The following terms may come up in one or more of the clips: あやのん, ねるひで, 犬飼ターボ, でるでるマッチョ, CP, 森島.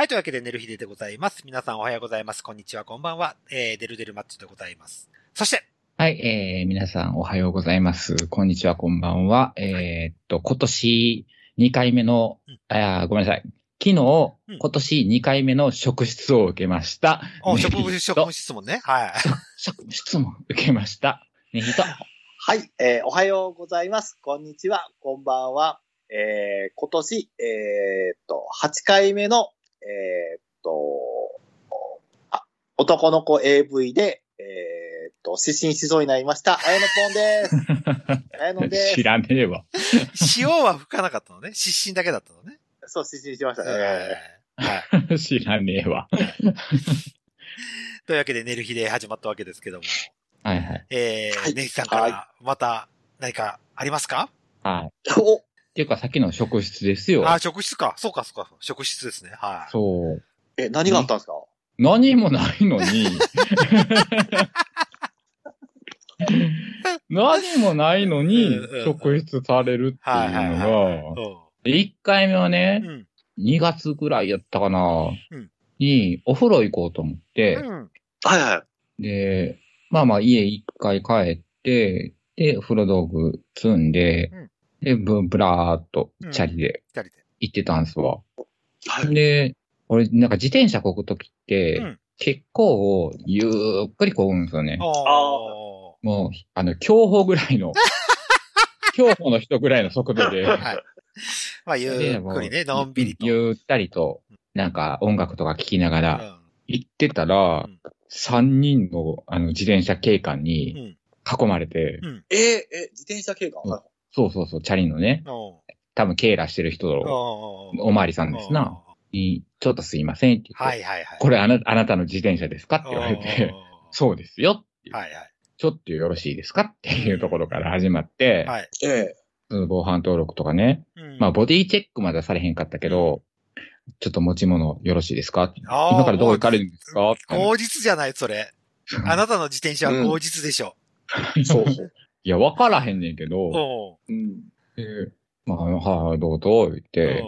はい、というわけで寝る日でございます。皆さんおはようございます。こんにちは、こんばんは。デルデルマッチでございます。そして。はい、皆さんおはようございます。こんにちは、こんばんは。今年2回目の、ごめんなさい。昨日、今年2回目の職質を受けました。職務質問ね。はい。職務質問受けました。ねひと。はい、おはようございます。こんにちは、こんばんは。今年、8回目の、男の子 AV で、失神しそうになりました。あやのぽんです。あやのです。知らねえわ。塩は吹かなかったのね。失神だけだったのね。そう、失神しましたね。はい、知らねえわ。というわけで、寝る日で始まったわけですけども。はいはい。ねひさんから、また何かありますか？はい。っていうか、さっきの職質ですよ。あ、職質か。そうか、そうか。職質ですね。はい。そう。何があったんですか？何もないのに。何もないのに、職質されるっていうのが、1回目はね、2月ぐらいやったかな、に、お風呂行こうと思って、はいはい。で、まあまあ、家1回帰って、で、風呂道具積んで、で、ブラーっと、チャリで、行ってたんすわ。はい、で、俺、なんか自転車こぐときって、結構、ゆっくりこぐんですよね。もう、競歩ぐらいの、競歩の人ぐらいの速度で、はい、まあ、ゆっくりね、のんびりと。ゆったりと、なんか音楽とか聴きながら、行ってたら、3人の、自転車警官に囲まれて、自転車警官？そうそうそう、チャリのね、多分ケーラしてる人だろう、おまわりさんですな、に、ちょっとすいませんって言って、はいはいはい、これあなたの自転車ですかって言われて、そうですよって、はいはい、ちょっとよろしいですかっていうところから始まって、はい、防犯登録とかね、まあボディチェックまではされへんかったけど、ちょっと持ち物よろしいですか？今からどこ行かれるんですか？口実じゃない、それ。あなたの自転車は口実でしょ。そう。いや、わからへんねんけど、まあ、はい、どうぞ、言って、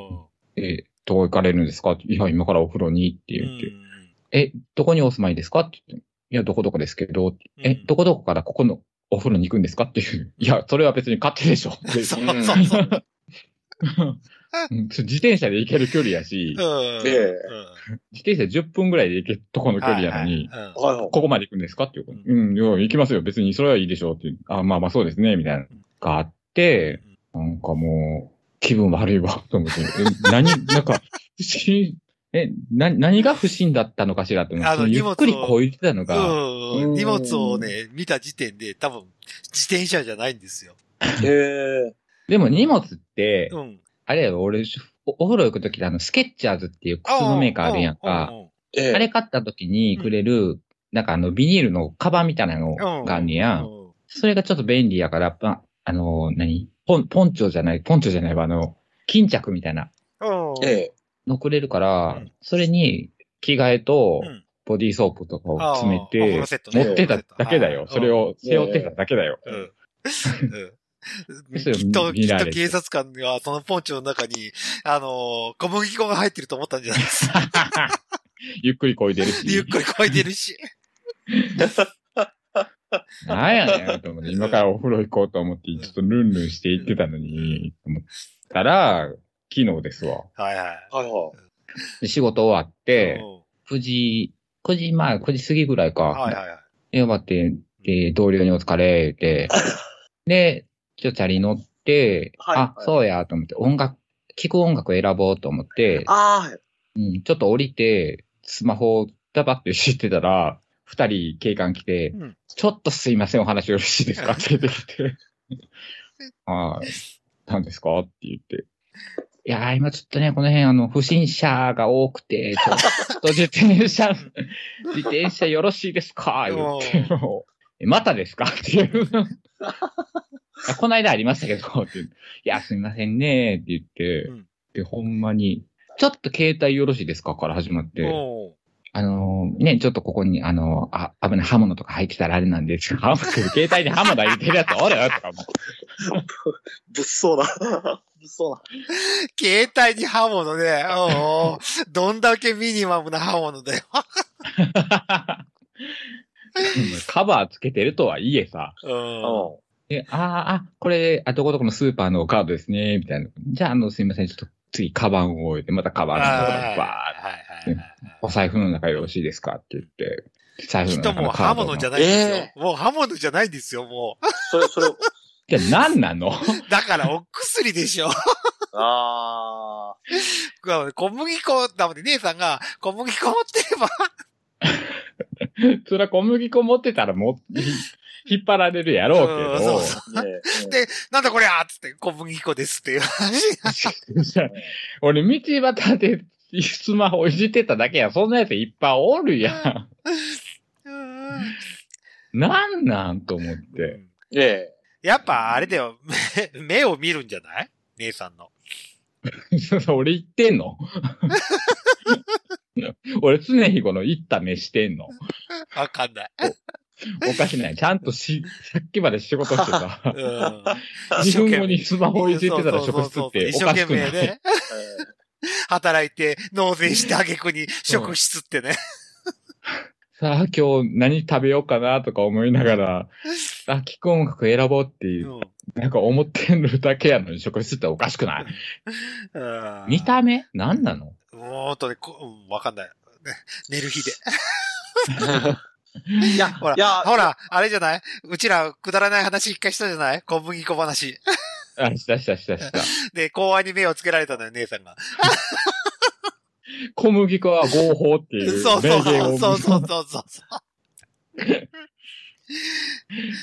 どこ行かれるんですか？いや、今からお風呂にって言って、どこにお住まいですか？って言って、いや、どこどこですけど、どこどこからここのお風呂に行くんですか？っていう、いや、それは別に勝手でしょ。そうそうそう。自転車で行ける距離やし、自転車10分ぐらいで行けるとこの距離やのに、ここまで行くんですかっていうこと。うん、行きますよ。別にそれはいいでしょうっていう。あ、まあまあそうですね、みたいなのがあって、なんかもう、気分悪いわ、と思って。なんか、何が不審だったのかしらって思って、ゆっくりこう言ってたのが。荷物をね、見た時点で多分、自転車じゃないんですよ。でも荷物って、あれやろ、俺、お風呂行くときでスケッチャーズっていう靴のメーカーあるやんか。あれ買ったときにくれる、なんかビニールのカバンみたいなのがあんねやん。それがちょっと便利やから、ポンチョじゃないわ、巾着みたいな。のくれるから、それに着替えと、ボディーソープとかを詰めて、持ってただけだよ。それを背負ってただけだよ。きっと警察官がそのポンチョの中に、小麦粉が入ってると思ったんじゃないですか。ゆっくりこいでるし。なんやねんと思って、今からお風呂行こうと思って、ちょっとルンルンして行ってたのに、思ったら、昨日ですわ。はいはい。仕事終わって、9時過ぎぐらいか。呼ばって、同僚にお疲れ、で、チャリ乗って、そうや、と思って、聞く音楽選ぼうと思って、ちょっと降りて、スマホをダバッて知ってたら、2人警官来て、ちょっとすいません、お話よろしいですかって出てきて、何ですかって言って。いやー、今ちょっとね、この辺、不審者が多くて、ちょっと自転車よろしいですか言って、またですかっていう。この間ありましたけど、っていう。いや、すみませんね、って言って、で、ほんまに、ちょっと携帯よろしいですかから始まって、ね、ちょっとここに、危ない刃物とか入ってたらあれなんですけど、携帯に刃物入れてるやつおるよとかもう。物騒な。物騒な。携帯に刃物ね。おうおうどんだけミニマムな刃物だよ。カバーつけてるとはいえさ。でこれ、どこどこのスーパーのカードですね、みたいな。じゃあ、すいません、ちょっと次、カバンを置いて、またカバンのところにバーって。お財布の中よろしいですかって言って。財布の中のカード。きっともう刃物じゃないですよ。もう刃物じゃないんですよ、もう。それ。じゃあ何なのだから、お薬でしょ。ああ。小麦粉、だもんね、姉さんが、小麦粉持ってれば。そりゃ小麦粉持ってたら引っ張られるやろうけど。そうで、なんだこれやつって、小麦粉ですっていう話。俺、道端でスマホいじってただけや。そんなやついっぱいおるやん。なんなんと思って。やっぱあれだよ、目を見るんじゃない姉さんの。俺言ってんの俺常日頃行った目してんのわかんない。おかしない。ちゃんとさっきまで仕事してた。2分後にスマホいじってたら職質っておかしくない。一生懸命ね。働いて納税して挙句に職質ってね。さあ今日何食べようかなとか思いながら、聞く音楽選ぼうっていう、なんか思ってるだけやのに職質っておかしくない見た目何なのもうとね、わかんない。寝る日で。いや、ほら、あれじゃないうちら、くだらない話一回したじゃない小麦粉話。した。で、公安に目をつけられたのよ、姉さんが。小麦粉は合法っていう。そう。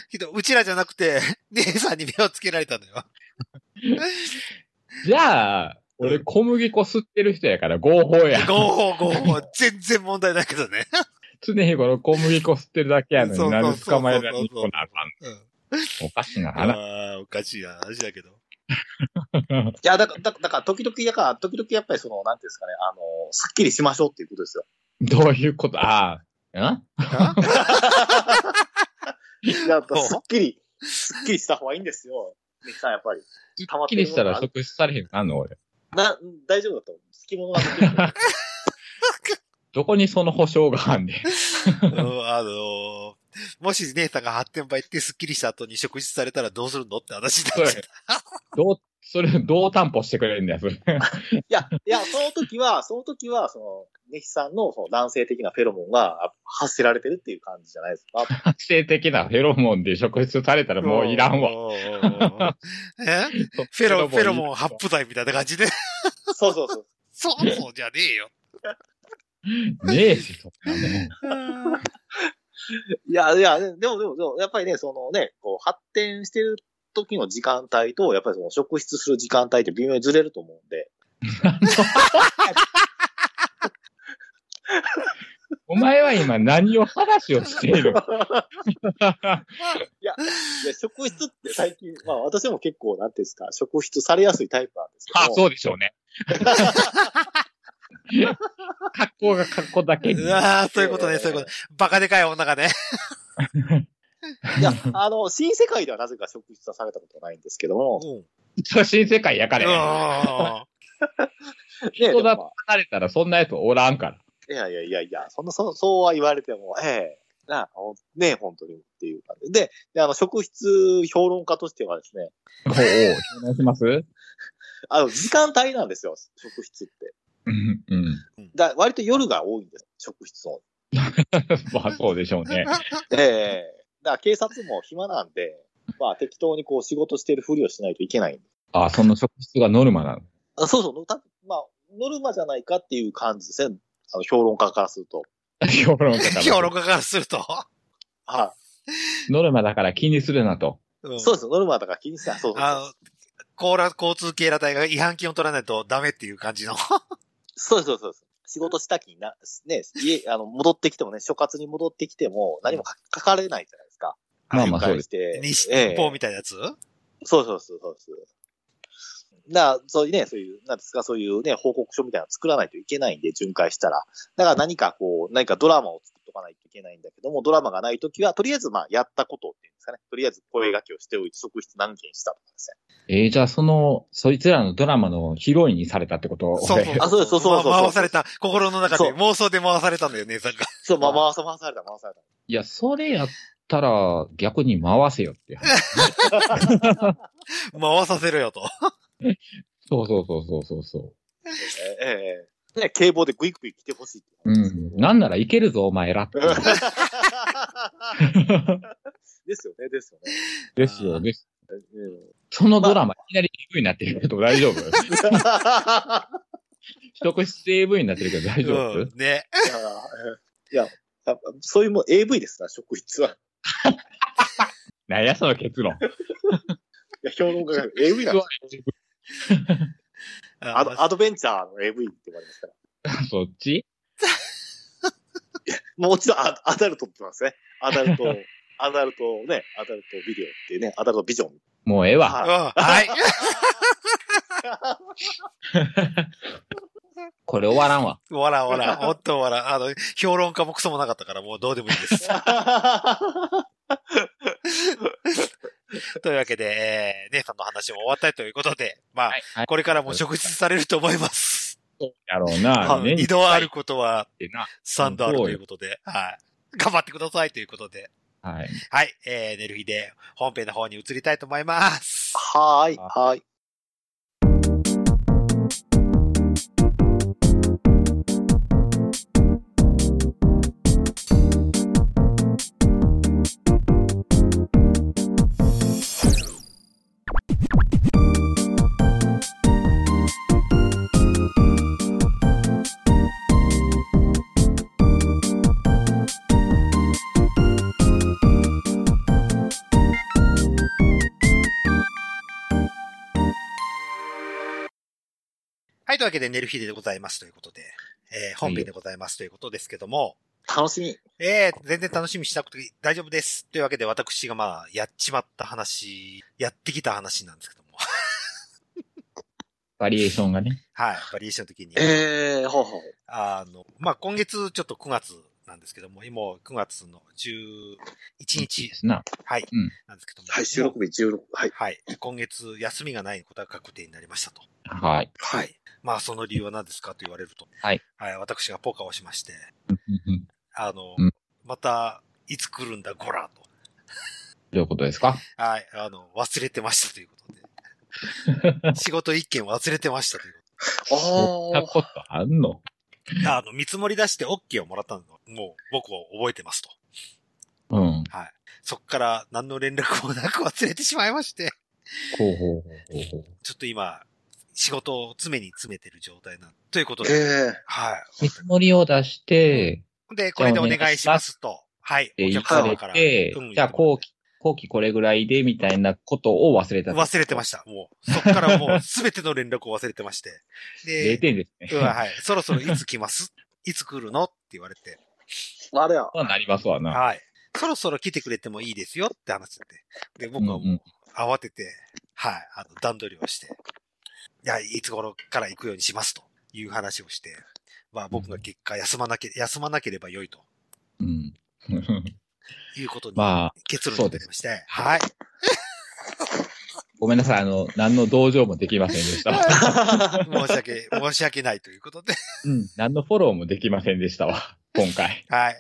けど、うちらじゃなくて、姉さんに目をつけられたのよ。じゃあ、俺、小麦粉吸ってる人やから合法や。合法。全然問題だけどね。常日頃小麦粉吸ってるだけやのに何捕まえられるのかな。おかしいな話。おかしいな話だけど。いや、だから、時々やっぱりその、なんていうんですかね、すっきりしましょうっていうことですよ。どういうことすっきりした方がいいんですよ。ミキさん、やっぱり。すっきりしたら食事されへんかんの俺。大丈夫だと思う。好き物は好き。どこにその保証があんねん。もし姉さんが発展場行ってスッキリした後に食事されたらどうするのって話だよ。どう担保してくれるんだよ、それ。いや、その時は、ネヒさんのその男性的なフェロモンが発せられてるっていう感じじゃないですか。発生的なフェロモンで食事されたらもういらんわ。フェロモン発布剤みたいな感じで。そう。そうじゃねえよ。ねえし、そんなもん。いや、でも、やっぱりね、そのね、こう、発展してる時の時間帯と、やっぱりその、職質する時間帯って微妙にずれると思うんで。お前は今何を話をしているいや、職質って最近、まあ私も結構、なんていうんですか、職質されやすいタイプなんですけど。そうでしょうね。格好が格好だけに。そういうことね。バカでかい女がね。いや、新世界ではなぜか職質されたことないんですけども。新世界やかれ。人だと離れたらそんなやつおらんから。いや、そうは言われても、ねえ、本当にっていう感じで。で、職質評論家としてはですね。お願いします時間帯なんですよ、職質って。割と夜が多いんです、職質の。まあ、そうでしょうね。だから警察も暇なんで、まあ、適当にこう仕事してるふりをしないといけないんで。その職質がノルマなの？そう。まあ、ノルマじゃないかっていう感じですね。評論家からすると。評論家からすると。はい。ノルマだから気にするなと。そうです。ノルマだから気にするな。交通警ら隊が違反金を取らないとダメっていう感じの。そう。仕事した気にな、ね、家、戻ってきてもね、所轄に戻ってきても、何も書かれないじゃないですか。まあそうです。日報みたいなやつ、そう。だそういうね、そういう、なんですか、そういうね、報告書みたいなの作らないといけないんで、巡回したら。だから何かこう、何かドラマを作っとかないといけないんだけども、ドラマがないときは、とりあえずまあ、やったことっていうんですかね。とりあえず声書きをしておいて、職質何件したとかですね。じゃあそいつらのドラマのヒロインにされたってことを。そうそうそう。あ、そうそうそうそう。回された。心の中で、妄想で回されたんだよね、さっき。そう、回された。いや、それやったら、逆に回せよって話。回させろよと。そう。ね、警棒でグイグイ来てほしいって。うん。なんならいけるぞ、お前らって。ですよね。そのドラマ、いきなり AV になってるけど大丈夫？一口して AV になってるけど大丈夫？うん、ね。いや、そういうもん AV ですな、職質は。何や、その結論。いや、評論家が AV なんですよ。アドベンチャーの AV って言われますから。そっち？もちろんアダルトって言いますね。アダルトビデオっていうね、アダルトビジョン。もうええわ。はい。これ終わらんわ。終わらん。もっと終わらん。評論家もクソもなかったから、もうどうでもいいです。というわけで、姉さんの話も終わったということで、まあ、はい、これからも食事されると思います。そうだろうな。二度あることは三度あるということで、はい。頑張ってくださいということで。はい。はい。寝る日で本編の方に移りたいと思います。はい。はい。はい、というわけで寝る日でございますということで、本編でございますということですけども。楽しみ。全然楽しみしなくて大丈夫です。というわけで私がまあ、やっちまった話、やってきた話なんですけども。バリエーションがね。はい、バリエーション的に。ほうほう。まあ、今月ちょっと9月なんですけども、今9月の11日。ですな。はい、うん。なんですけども。はい、収録日16。はい。はい。今月休みがないことが確定になりましたと。はい。はい。まあ、その理由は何ですかと言われると。はい。はい、私がポカをしまして。うん、また、いつ来るんだ、ゴラと。どういうことですか？はい、忘れてましたということで。仕事一件忘れてましたということで。そんなことあんの？見積もり出して OK をもらったのもう、僕は覚えてますと。うん。はい。そっから、何の連絡もなく忘れてしまいまして。ほう。ちょっと今、仕事を常に詰めてる状態なんということで、はい。見積もりを出して、で、これでお願いしますと。はい。お客様から。じゃあ、後期これぐらいで、みたいなことを忘れた。忘れてました。もう、そっからもう、すべての連絡を忘れてまして。で、0点ですね。はい。そろそろいつ来ますいつ来るのって言われて。あれや。なりますわな。はい。そろそろ来てくれてもいいですよって話で。で、僕はもう、慌てて、はい。段取りをして。いや、いつ頃から行くようにしますという話をして、まあ僕が結果休まなければ良いと。うん。いうことに、まあ、結論になりまして。はい。ごめんなさい、何の同情もできませんでしたわ。申し訳ないということで。うん。何のフォローもできませんでしたわ、今回。はい。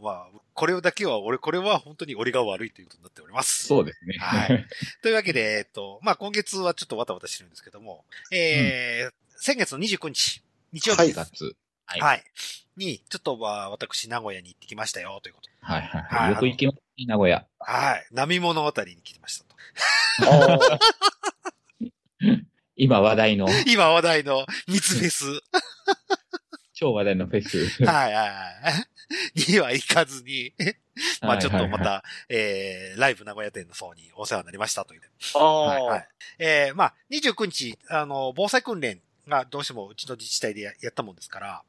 まあ、これは本当に俺が悪いということになっております。そうですね。はい。というわけで、まあ、今月はちょっとわたわたしてるんですけども、うん、先月の29日、日曜日です。はい。はい。に、ちょっと私、名古屋に行ってきましたよ、ということ。はい。よく行きましたね、名古屋。はい。波物語に来てましたと。今話題の、密フェス。超話題のフェス。はい。には行かずに、まあちょっとまた、ライブ名古屋店の方にお世話になりましたという。はい。まあ29日、防災訓練がどうしてもうちの自治体でやるもんですから、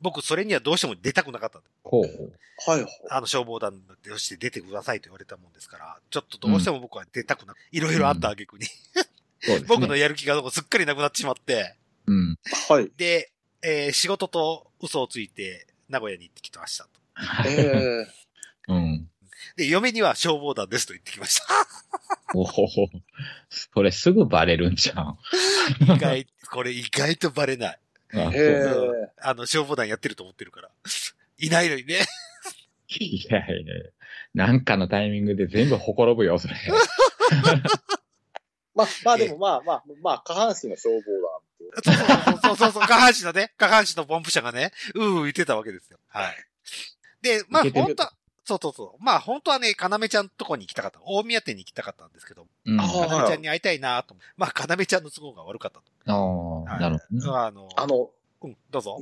僕それにはどうしても出たくなかった。ほう。はい。消防団として出てくださいと言われたもんですから、ちょっとどうしても僕は出たくなく、いろいろあった挙句にね、僕のやる気がすっかりなくなってしまって、うん、はい。で、仕事と嘘をついて名古屋に行ってきましたと。うん。で、嫁には消防団ですと言ってきました。おほほ。これすぐバレるんじゃん。これ意外とバレない。消防団やってると思ってるから。いないのにね。いやいや、なんかのタイミングで全部ほころぶよ、それ。まあでも、下半身の消防団って。そう、下半身のポンプ車がね、言ってたわけですよ。はい。で、まあ本当は、そう。まあ本当はね、かなめちゃんとこに行きたかった。大宮店に行きたかったんですけど、かなめちゃんに会いたいなと。まあかなめちゃんの都合が悪かったと。ああ、はい、なるほど。どうぞ。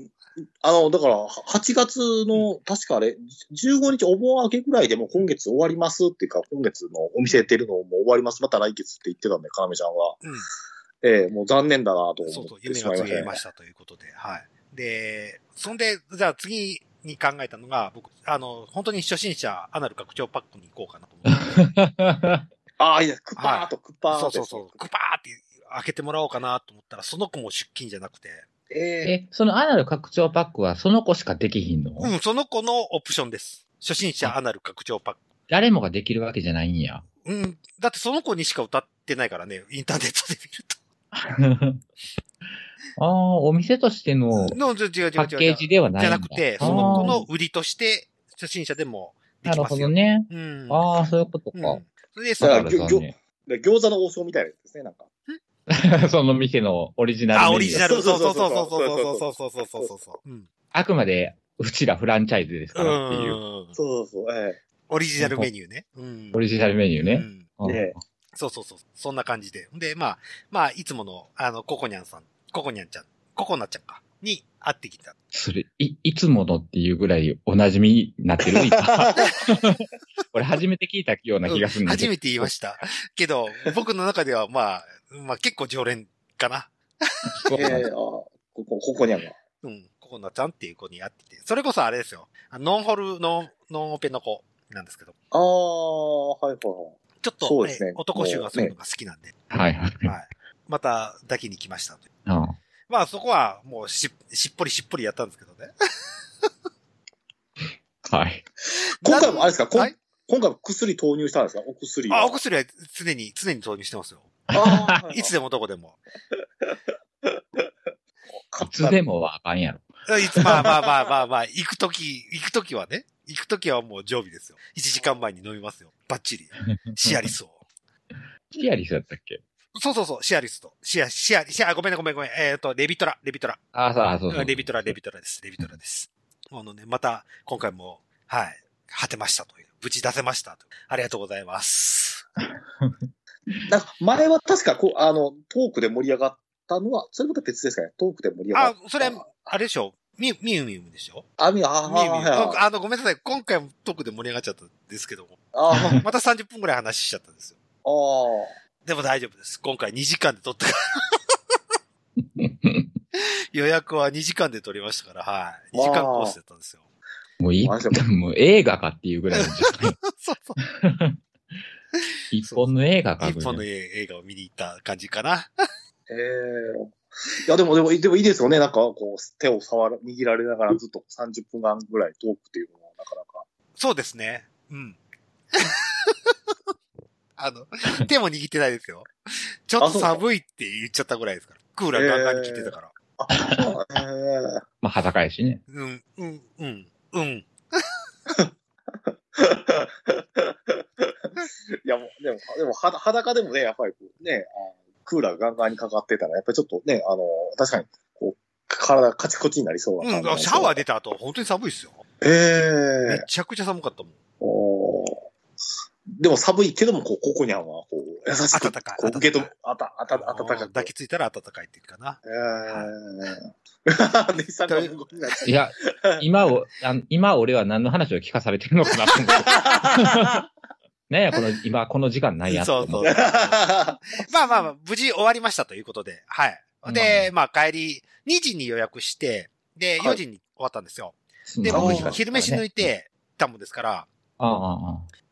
だから、8月の、確かあれ、15日お盆明けぐらいでもう今月終わりますっていうか、今月のお店出るのも終わります、また来月って言ってたんで、かなめちゃんは。うん、もう残念だなと思ってしまいました、ね。そう、夢がついえましたということで、はい。で、そんで、じゃあ次に考えたのが、僕、本当に初心者、アナル拡張パックに行こうかなと思って。ああ、いいです。クッパーと。そう、クパーって開けてもらおうかなと思ったら、その子も出勤じゃなくて、そのアナル拡張パックはその子しかできひんの？うん、その子のオプションです。初心者アナル拡張パック。誰もができるわけじゃないんや。うん、だってその子にしか歌ってないからね、インターネットで見ると。ああ、お店としてのパッケージではないんだ。じゃなくて、その子の売りとして初心者でもできますよ。なるほどね。うん、ああ、そういうことか。うん、それでさ、餃子の王将みたいですね、なんか。その店のオリジナルメニュー。あ、オリジナル。そう。あくまで、うちらフランチャイズですからっていう。そう。オリジナルメニューね。うん、オリジナルメニューね。そう。そんな感じで。で、まあ、いつもの、ココナちゃんか。に会ってきた。それ、いつものっていうぐらいお馴染みになってるんか。俺初めて聞いたような気がするんだけど、初めて言いました。けど、僕の中ではまあ結構常連かな。ここにゃんが。うん、ここなちゃんっていう子に会ってきて。それこそあれですよ。ノンホルノンオペの子なんですけど。ああ、はいはい。ちょっと、ね、男衆がそういうのが好きなんで。ね、はい。また抱きに来ましたと。あまあそこはもうしっぽりやったんですけどね。はい。今回もあれですか、はい、今回も薬投入したんですか、お薬。あ、お薬は常に投入してますよ。あいつでもどこでも。いつでもはあかんやろ。まあ、行くときはね。行くときはもう常備ですよ。1時間前に飲みますよ。バッチリ。シアリスを。シアリスだったっけ？そう、シアリスと。ごめんね。レビトラ。そう。レビトラです。あのね、また、今回も、はい、果てましたという。無事出せましたと。ありがとうございます。なんか前は確かトークで盛り上がったのは、それまた別ですかね。トークで盛り上がった。あ、それ、あれでしょ。ミウミウムでしょ。ミウミウム。ごめんなさい。今回もトークで盛り上がっちゃったんですけども。また30分くらい話しちゃったんですよ。でも大丈夫です。今回2時間で撮ったから。予約は2時間で撮りましたから、はい。2時間コースだったんですよ。もう映画かっていうぐらいの時間。そう。一本の映画か。一本の映画を見に行った感じかな。いや、でもいいですよね。なんか、手を握られながらずっと30分間ぐらいトークっていうのはなかなか。そうですね。うん。手も握ってないですよ。ちょっと寒いって言っちゃったぐらいですから。クーラーガンガンに切ってたから。まあ、裸やしね。いや、もう、でも、裸でもね、やっぱりこうね、クーラーガンガンにかかってたら、やっぱりちょっとね、確かに、体カチコチになりそうな。シャワー出た後、本当に寒いっすよ。めちゃくちゃ寒かったもん。でも寒いけども、ココニャンは、優しく、受け止め、暖かく。抱きついたら暖かいっていうかな。いや、今俺は何の話を聞かされてるのかなと思って。ねえ、今、この時間ないやつ。そう。まあ、無事終わりましたということで、はい。で、まあ、帰り、2時に予約して、で、4時に終わったんですよ。で、僕、昼飯抜いてたもんですから、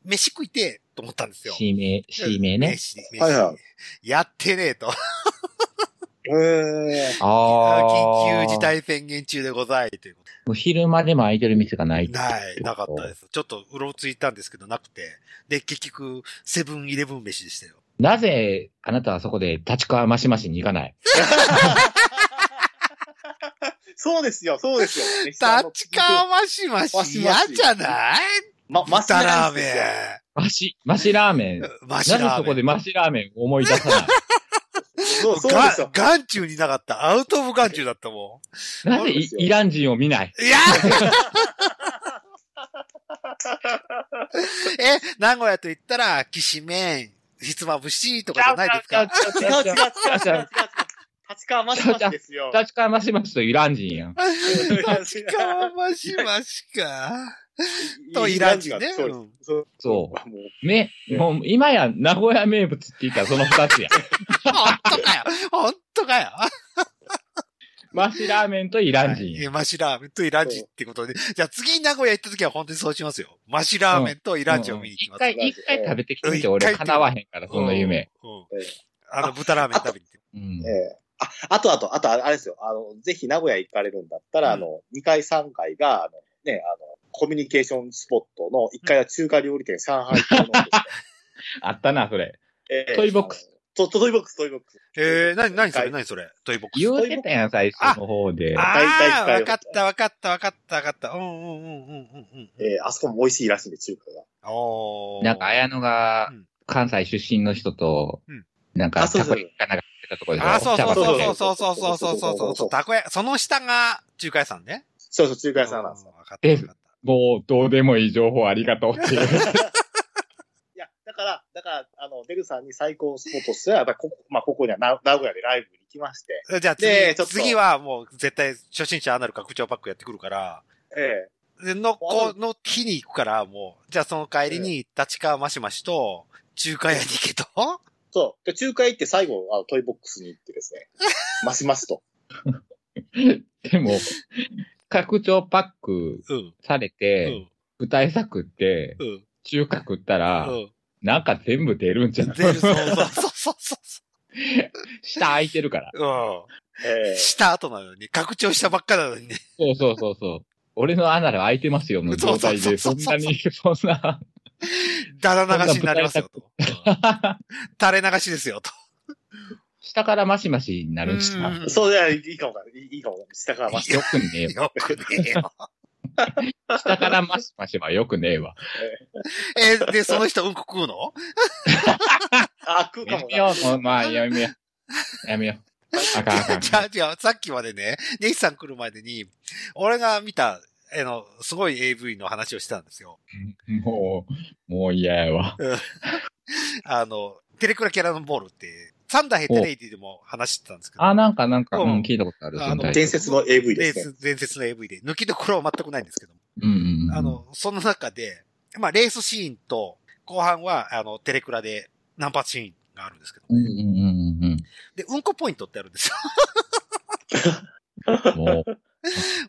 飯食いてと思ったんですよ。C名ね。飯はいはい。やってねえと。緊急事態宣言中でございということで。もう昼間でも空いてる店がない。なかったです。ちょっとうろついたんですけどなくて。で、結局、セブンイレブン飯でしたよ。なぜ、あなたはそこで立川マシマシに行かないそうですよ。立川マシマシ嫌じゃないマシラーメン。マシラーメン。なぜそこでマシラーメンを思い出さないそうですよ。眼中になかった。アウトオブ眼中だったもん。なぜイラン人を見ない名古屋と言ったら、きしめん、ひつまぶしとかじゃないですか。違う。立川マシマシですよ。立川マシマシとイラン人やん。立川マシマシか。とイラン人ね。そう。ね。もう今や名古屋名物って言ったらその二つや。ほんとかよ。マシラーメンとイラン人や。マシラーメンとイラン人ってことで。じゃあ次名古屋行った時は本当にそうしますよ。マシラーメンとイラン人を見に行きます。一回食べてきてみて、俺叶わへんから、そんな夢。豚ラーメン食べに行って。あと、あれですよ。ぜひ名古屋行かれるんだったら、2階3階が、コミュニケーションスポットの1階は中華料理店、上海の、ね。あったな、それ。トイボックス。何それトイボックス。言うてたやん、最初の方で。わかった。うん。あそこも美味しいらしいんで、中華が。なんか、綾野が、関西出身の人と、なんか、たこ焼きかなんかしてたとこでしょ。そう。たこ焼き、その下が中華屋さんね。そう、中華屋さんなんですよ。わかった。もう、どうでもいい情報ありがとうっていう。いや、だから、デルさんに最高スポットとしては、やっぱりここには名古屋でライブに行きまして。じゃあ次はもう絶対初心者アナル拡張パックやってくるから、の日に行くから、もう、じゃあその帰りに、立川マシマシと、中華屋に行けとそう。で、中華屋行って最後、トイボックスに行ってですね、マシマシと。でも、拡張パックされて、舞台作って、中華食ったら、なんか全部出るんじゃない？出る、そう。下空いてるから。下後なのに、拡張したばっかなのにね。そう。俺の穴が空いてますよ、の状態で。そんな、だだ流しになりますよ、と。垂れ流しですよ、と。下からマシマシになるんですか？そうじゃいいかも。下からマシマシ。よくねえよ。下からマシマシはよくねえわ。で、その人うんこ食うの？食うかもな。やめよう。あかん。じゃあ、さっきまでね、ネイさん来るまでに、俺が見た、すごい AV の話をしてたんですよ。もう嫌やわ。テレクラキャラのボールって、サンダーヘッドレイディでも話してたんですけど。なんか、聞いたことある。伝説の AV ですね。伝説の AV で。抜きどころは全くないんですけど。その中で、まあ、レースシーンと、後半は、テレクラでナンパシーンがあるんですけど、ね。で、うんこポイントってあるんですよ。もう。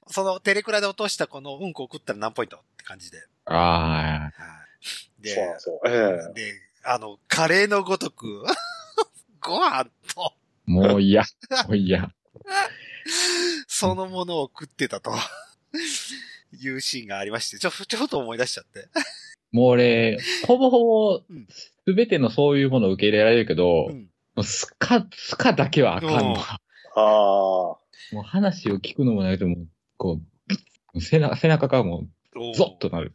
その、テレクラで落としたこのうんこを食ったら何ポイントって感じで。ああ。で、カレーのごとく、ご飯と。もういや。そのものを食ってたというシーンがありまして、ちょっと思い出しちゃって。もう俺、ほぼ、すべてのそういうものを受け入れられるけど、スカだけはあかんの。もう話を聞くのもないと、もう、こう、背中がもう、ゾッとなる。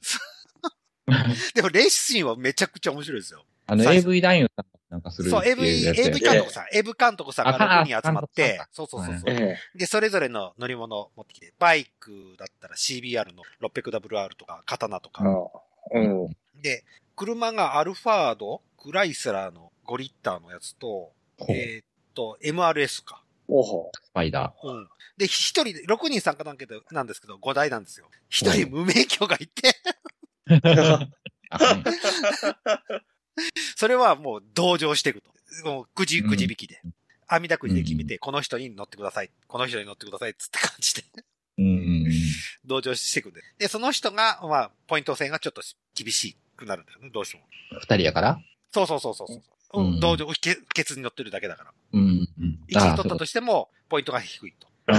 でも、レースシーンはめちゃくちゃ面白いですよ。AV 男優さんなんかするそう、AV 監督さん、AV 監督さんが6人集まって、そう。で、それぞれの乗り物を持ってきて、バイクだったら CBR の 600WR とか、刀とか。で、車がアルファード、クライスラーの5リッターのやつと、MRS か。スパイダー。で、一人、6人参加なんですけど、5台なんですよ。一人無免許がいて。それはもう同情していくと。もうくじ引きで。網だくじで決めて、この人に乗ってください。この人に乗ってください。つって感じで。同情していくんで。で、その人が、まあ、ポイント制がちょっと厳しくなるんだよね、どうしても。二人やから？そうそうそうそう。うん、同情、ケツに乗ってるだけだから。うん。1位取ったとしても、ポイントが低いと。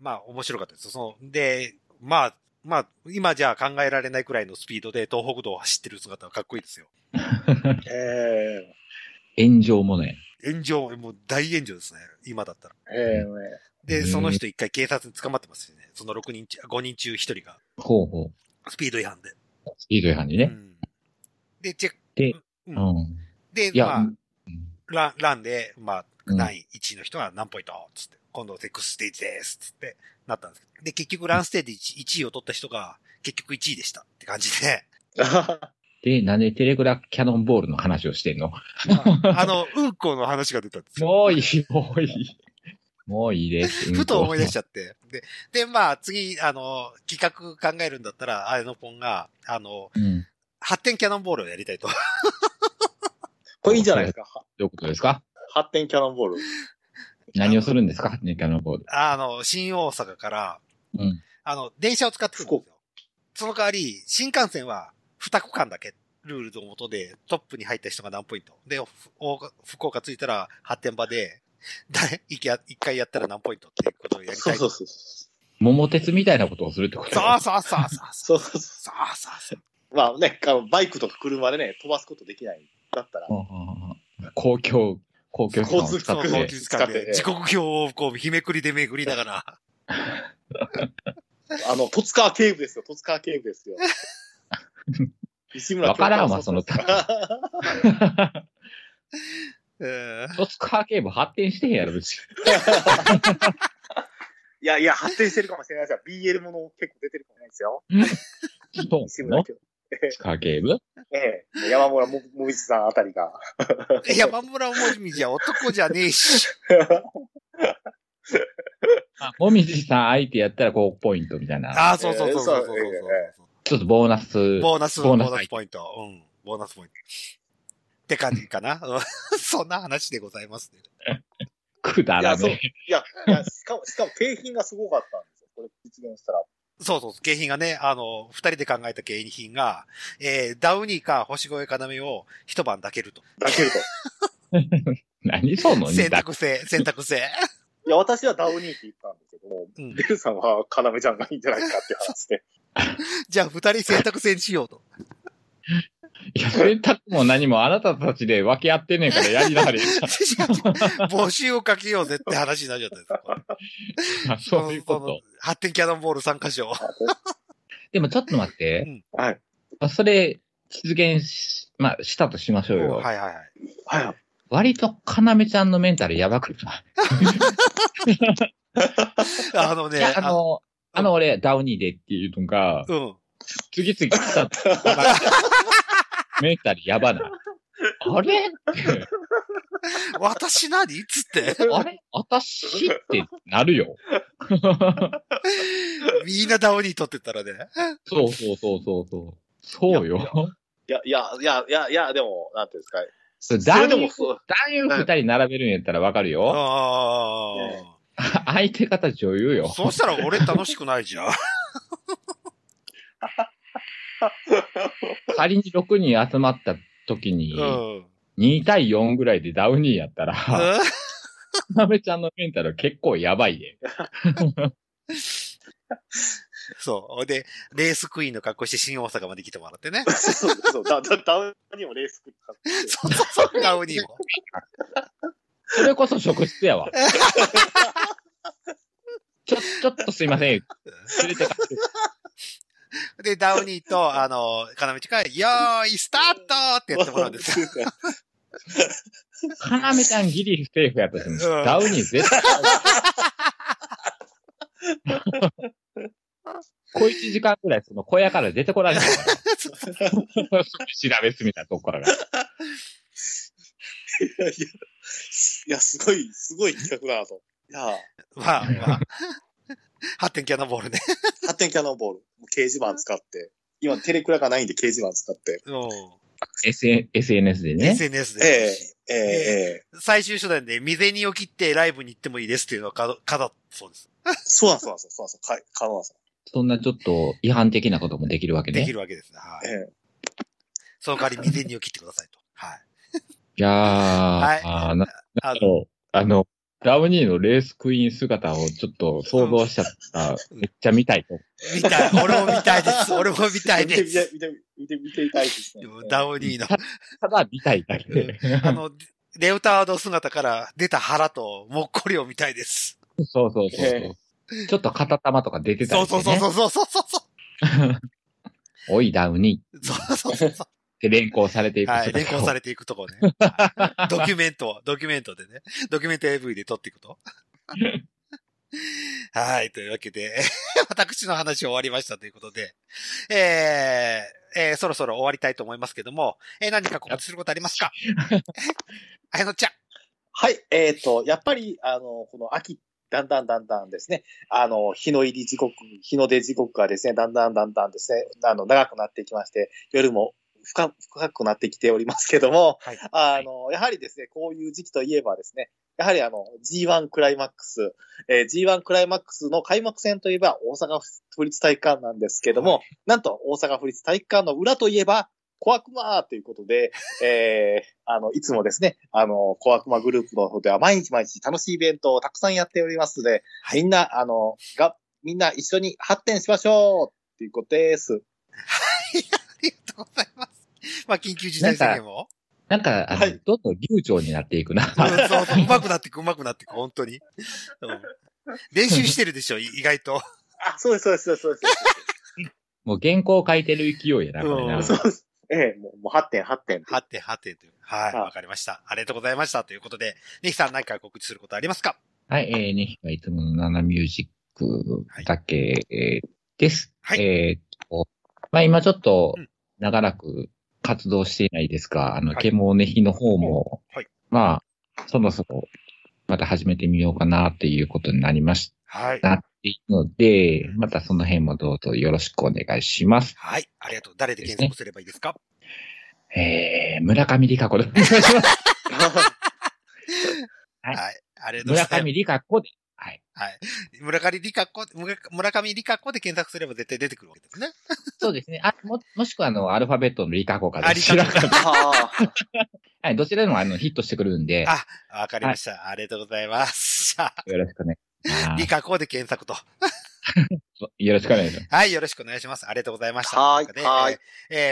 まあ、面白かったです。その、で、まあ、今じゃ考えられないくらいのスピードで東北道を走ってる姿はかっこいいですよ。炎上もね。炎上、もう大炎上ですね。今だったら。で、その人一回警察に捕まってますしね。その6人中、5人中1人が。ほうほう。スピード違反で。スピード違反にね。うん、で、チェック。で、うん、でまあ、ランで、まあ、何位、1位の人は何ポイントつって。今度、セックスステージですつって、なったんですけど。で、結局、ランステージ 1位を取った人が、結局1位でしたって感じで。で、なんでテレグラキャノンボールの話をしてんの？うんこの話が出たんですよ。もういい、もういい。もういいです。ふと思い出しちゃって。で、まあ、次、企画考えるんだったら、あのポンが、発展キャノンボールをやりたいと。これいいんじゃないですか。どういうことですか？発展キャノンボール。何をするんですか？発展キャノンボール。新大阪から、電車を使ってくるんですよ。その代わり、新幹線は、二区間だけ、ルールの下で、トップに入った人が何ポイント。で、福岡着いたら、発展場で、一回やったら何ポイントっていうことをやりたい。そうそうそう。桃鉄みたいなことをするってこと？そう。まあね、バイクとか車でね、飛ばすことできない。だったら。公共機関を使って。時刻表をこう、日めくりでめくりながら。戸塚警部ですよ、戸塚警部ですよ。わからんわ、そのたトスカーケーブ発展してへんやろ、別に。いや、発展してるかもしれないですよ。BL もの結構出てるかもしれないですよ。そうなの？スカーケーブ？山村もみじさんあたりが。山村もみじは男じゃねえし。もみじさん相手やったら5ポイントみたいな。ああ、そう。ちょっとボーナスポイント。うん、ボーナスポイント。って感じかな。そんな話でございますね。くだらねえ。いや、しかも景品がすごかったんですよ。これ実現したら。そう、景品がね、二人で考えた景品が、ダウニーか星越え要を一晩抱けると。何その選択性。いや、私はダウニーって言ったんですけども、ベルさんは要ちゃんがいいんじゃないかって話で。じゃあ、二人選択制にしようと。いや、選択も何もあなたたちで分け合ってねえからやりながら。募集をかけようぜって話になっちゃったんですよ。そういうこと。発展キャノンボール3カ所。でもちょっと待って。はい。それ、実現したとしましょうよ。はい。はい。割と要ちゃんのメンタルやばくない？俺、ダウニーでっていうのが、次々来たメンタルやばな。あれって。私何つって。あれ私ってなるよ。みんなダウニー取ってたらね。そう。そうよ。いや、でも、なんていうんですか。男優二人並べるんやったらわかるよ。相手方女優よ。そうしたら俺楽しくないじゃん。仮に6人集まった時に、2対4ぐらいでダウニーやったら、なべちゃんのメンタル結構やばいで。そう。で、レースクイーンの格好して新大阪まで来てもらってね。そう。ダウニーもレースクイーン格好して。そう、ダウニーも。それこそ職質やわ。ちょっとすいません。連れてかせて。で、ダウニーと、かなめちゃんが、よーい、スタートってやってもらうんですよ。かなめちゃんギリセーフやったし、ダウニー絶対。小一時間くらい、その小屋から出てこられないから。調べすみたいなとこからが。いや、すごい企画だなと。いや、まあ。発展キャノンボールね。発展キャノンボール。掲示板使って。今、テレクラがないんで掲示板使って。SNS でね。SNS で。最終手段で、未然にを切ってライブに行ってもいいですっていうのは、かだそうです。そうなんです、そうなんです。はい、可能なんです。そんなちょっと違反的なこともできるわけね。できるわけですね。はい。その代わり未然にを切ってくださいと。はい。いやー、はい、ラムニーのレースクイーン姿をちょっと想像しちゃった。めっちゃ見たいと。見たい。俺も見たいです。俺も見たいです。見ていたいですね。ダウニーの。ただ見たいだけで、レオタード姿から出た腹ともっこりを見たいです。そうそうそう。ちょっと片玉とか出てたりしてね。そう。おい、ダウニー。そう。で、連行されていくところ。はい、連行されていくところね。ドキュメントでね。ドキュメント AV で撮っていくと。はい、というわけで、私の話終わりましたということで、そろそろ終わりたいと思いますけども、何か告知することありますか？あやのちゃん。はい、やっぱり、この秋、だんだんですね、日の出時刻がですね、だんだんですね、長くなっていきまして、夜も、深くなってきておりますけども、はい、やはりですね、こういう時期といえばですね、やはりG1 クライマックス、G1 クライマックスの開幕戦といえば大阪府立体育館なんですけども、はい、なんと大阪府立体育館の裏といえば小悪魔ということで、いつもですね、小悪魔グループの方では毎日楽しいイベントをたくさんやっておりますので、はい、みんな一緒に発展しましょうということです。はい。ありがとうございます。まあ、緊急事態宣言もなんか、はい、どんどん流暢になっていくな。そう、うまくなっていく、本当に。練習してるでしょ、意外と。あ、そうです。もう原稿を書いてる勢いやな、これな。そうです。もう8点という。はい、わかりました。ありがとうございました。ということで、ネヒさん何か告知することありますか？はい、ネヒはいつものナナミュージックだけ、です。はい。まあ今ちょっと長らく活動していないですが、ケモネヒの方も、はい、まあ、そろそろまた始めてみようかなっていうことになりました。はい。なっているので、またその辺もどうぞよろしくお願いします。はい。ありがとう。誰で検索すればいいですか？村上理香子でお願いします。はい。ありがとうございます。村上理香子で。はい。はい。村上理香子で検索すれば絶対出てくるわけですね。そうですね。もしくはアルファベットの理香子からです。はい。どちらでもヒットしてくるんで。あ、わかりました、はい。ありがとうございます。よろしくね。理香子で検索と。よろしくお願いします。はい、よろしくお願いします。ありがとうございました。はい。はい。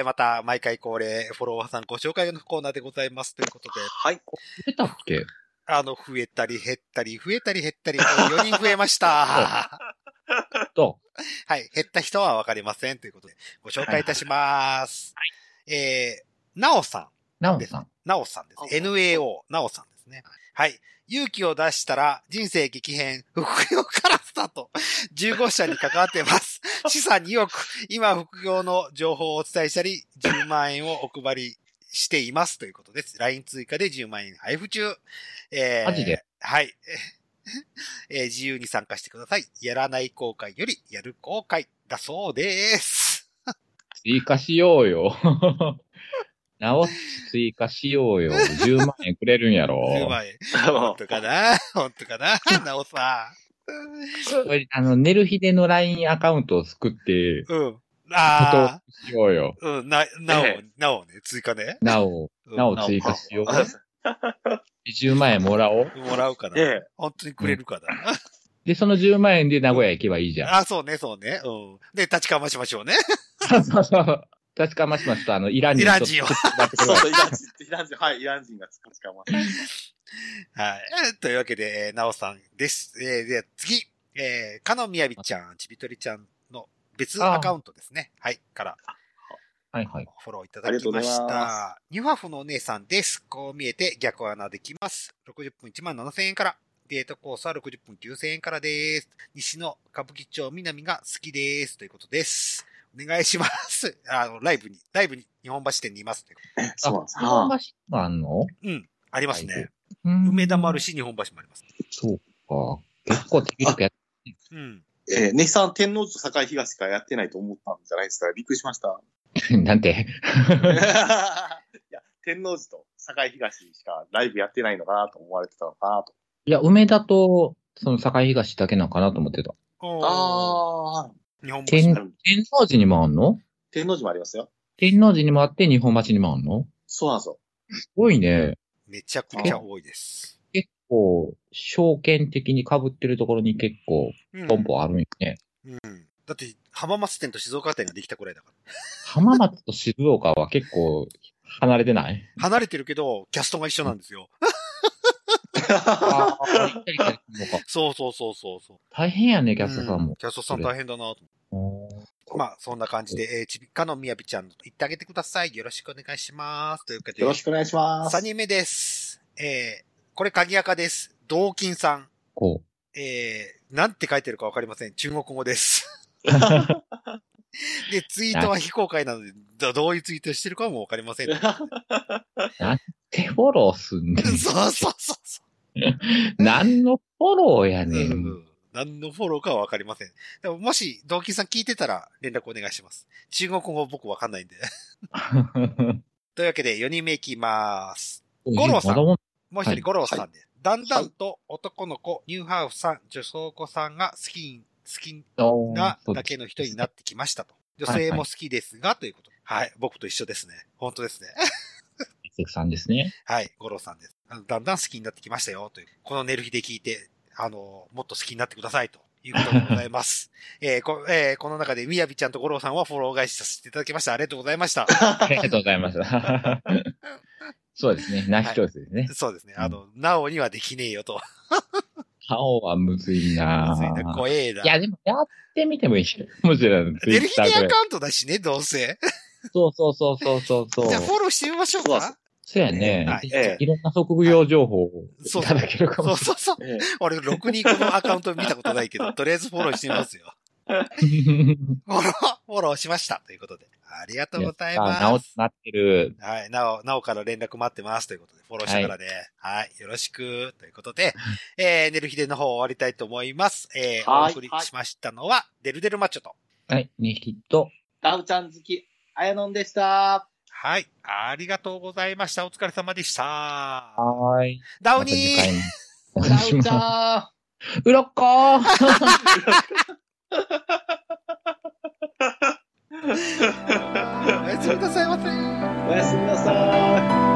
また、毎回恒例、フォロワーさんご紹介のコーナーでございます。ということで。はい。出たっけ？増えたり減ったり、4人増えました。と。はい、減った人はわかりませんということで、ご紹介いたします。はいはい、なおさんです。NAO、なおさんですね。はい。勇気を出したら、人生激変、副業からスタート。15社に関わっています。資産2億。今、副業の情報をお伝えしたり、10万円をお配り。していますということです。LINE 追加で10万円配布中。マジで？はい。自由に参加してください。やらない後悔よりやる後悔だそうです。追加しようよ。直し追加しようよ。10万円くれるんやろ。10万円。本当かな直さ。寝る日での LINE アカウントを作って、うん。ああ。しようよ。うん、なおね、追加ね。なお追加しよう。10万円もらうかな。本当にくれるかな。で、その10万円で名古屋行けばいいじゃん。あ、そうね。うん。で、立ちかましましょうね。そう。立ちかましますと、イラン人を。イラン人が立ちかまします。はい。というわけで、なおさんです。で、次。かのみやびちゃん、ちびとりちゃん。別アカウントですね。はい。から。はいはい。フォローいただきました。ニュファフのお姉さんです。こう見えて逆穴できます。60分1万7000円から。デートコースは60分9000円からです。西の歌舞伎町南が好きです。ということです。お願いします。ライブに日本橋店にいます。そうなんですか。日本橋もあんの？うん。ありますね。梅田もあるし、日本橋もあります。そうか。結構手広くやってる。うん。ネヒさん、天王寺と境東からやってないと思ったんじゃないですか。びっくりしました。なんていや、天王寺と境東しかライブやってないのかなと思われてたのかなと。いや、梅田とその堺東だけなのかなと思ってた。ああ。日本橋天王寺にもあんの？天王寺もありますよ。天王寺にもあって日本橋にもあんの？そうなんですよ。すごいね。めちゃくちゃ多いです。結構、証券的に被ってるところに結構、ポンポンあるんよね、うん。うん。だって、浜松店と静岡店ができたくらいだから。浜松と静岡は結構、離れてない？離れてるけど、キャストが一緒なんですよ。そうそうそうそう。大変やね、キャストさんも。うん、キャストさん大変だなと。まあ、そんな感じで、ちびっかのみやびちゃん、言ってあげてください。よろしくお願いします。ということで。よろしくお願いします。3人目です。これ、鍵垢です。同金さん。こう。なんて書いてるかわかりません。中国語です。で、ツイートは非公開なので、どういうツイートしてるかもわかりません。なんてフォローすんねん。そうそうそうそう。何のフォローやねん。うん、何のフォローかはわかりません。でも、もし、同期さん聞いてたら連絡お願いします。中国語僕わかんないんで。というわけで、4人目いきまーす。ゴローさん。もう一人ゴローさんです、はい。だんだんと男の子、ニューハーフさん、女装子さんが好きなだけの人になってきましたと。女性も好きですが、はいはい、ということ。はい。僕と一緒ですね。本当ですね。さんですね。はい、五郎さんです。だんだん好きになってきましたよという。この寝る日で聞いて、もっと好きになってくださいということでございます。この中でみやびちゃんと五郎さんはフォロー返しさせていただきました。ありがとうございました。ありがとうございました。そうですね。ナイスチョイスですね、はい。そうですね。なおにはできねえよと。なおはむずいな。むずいな。怖えな。いやでもやってみてもいいし。もちろん。寝る日でアカウントだしね、どうせ。そうそうそうそうそう。じゃあフォローしてみましょうか。そうやね、はい。いろんな職業情報をいただけるかもしれない。そうそうそう。俺、ろくにこのアカウント見たことないけど、とりあえずフォローしてみますよ。フォローしました。ということで。ありがとうございます。なお、なってる。はい。なおから連絡待ってます。ということで、フォローしてからね。はい。よろしく。ということで、寝る日での方を終わりたいと思います。お送りしましたのは、デルデルマッチョと。はい。2匹と、ダウちゃん好き、あやのんでした。はい。ありがとうございました。お疲れ様でした。はい。ダウニーダウちゃーうろっこーおやすみなさいませ。おやすみなさい。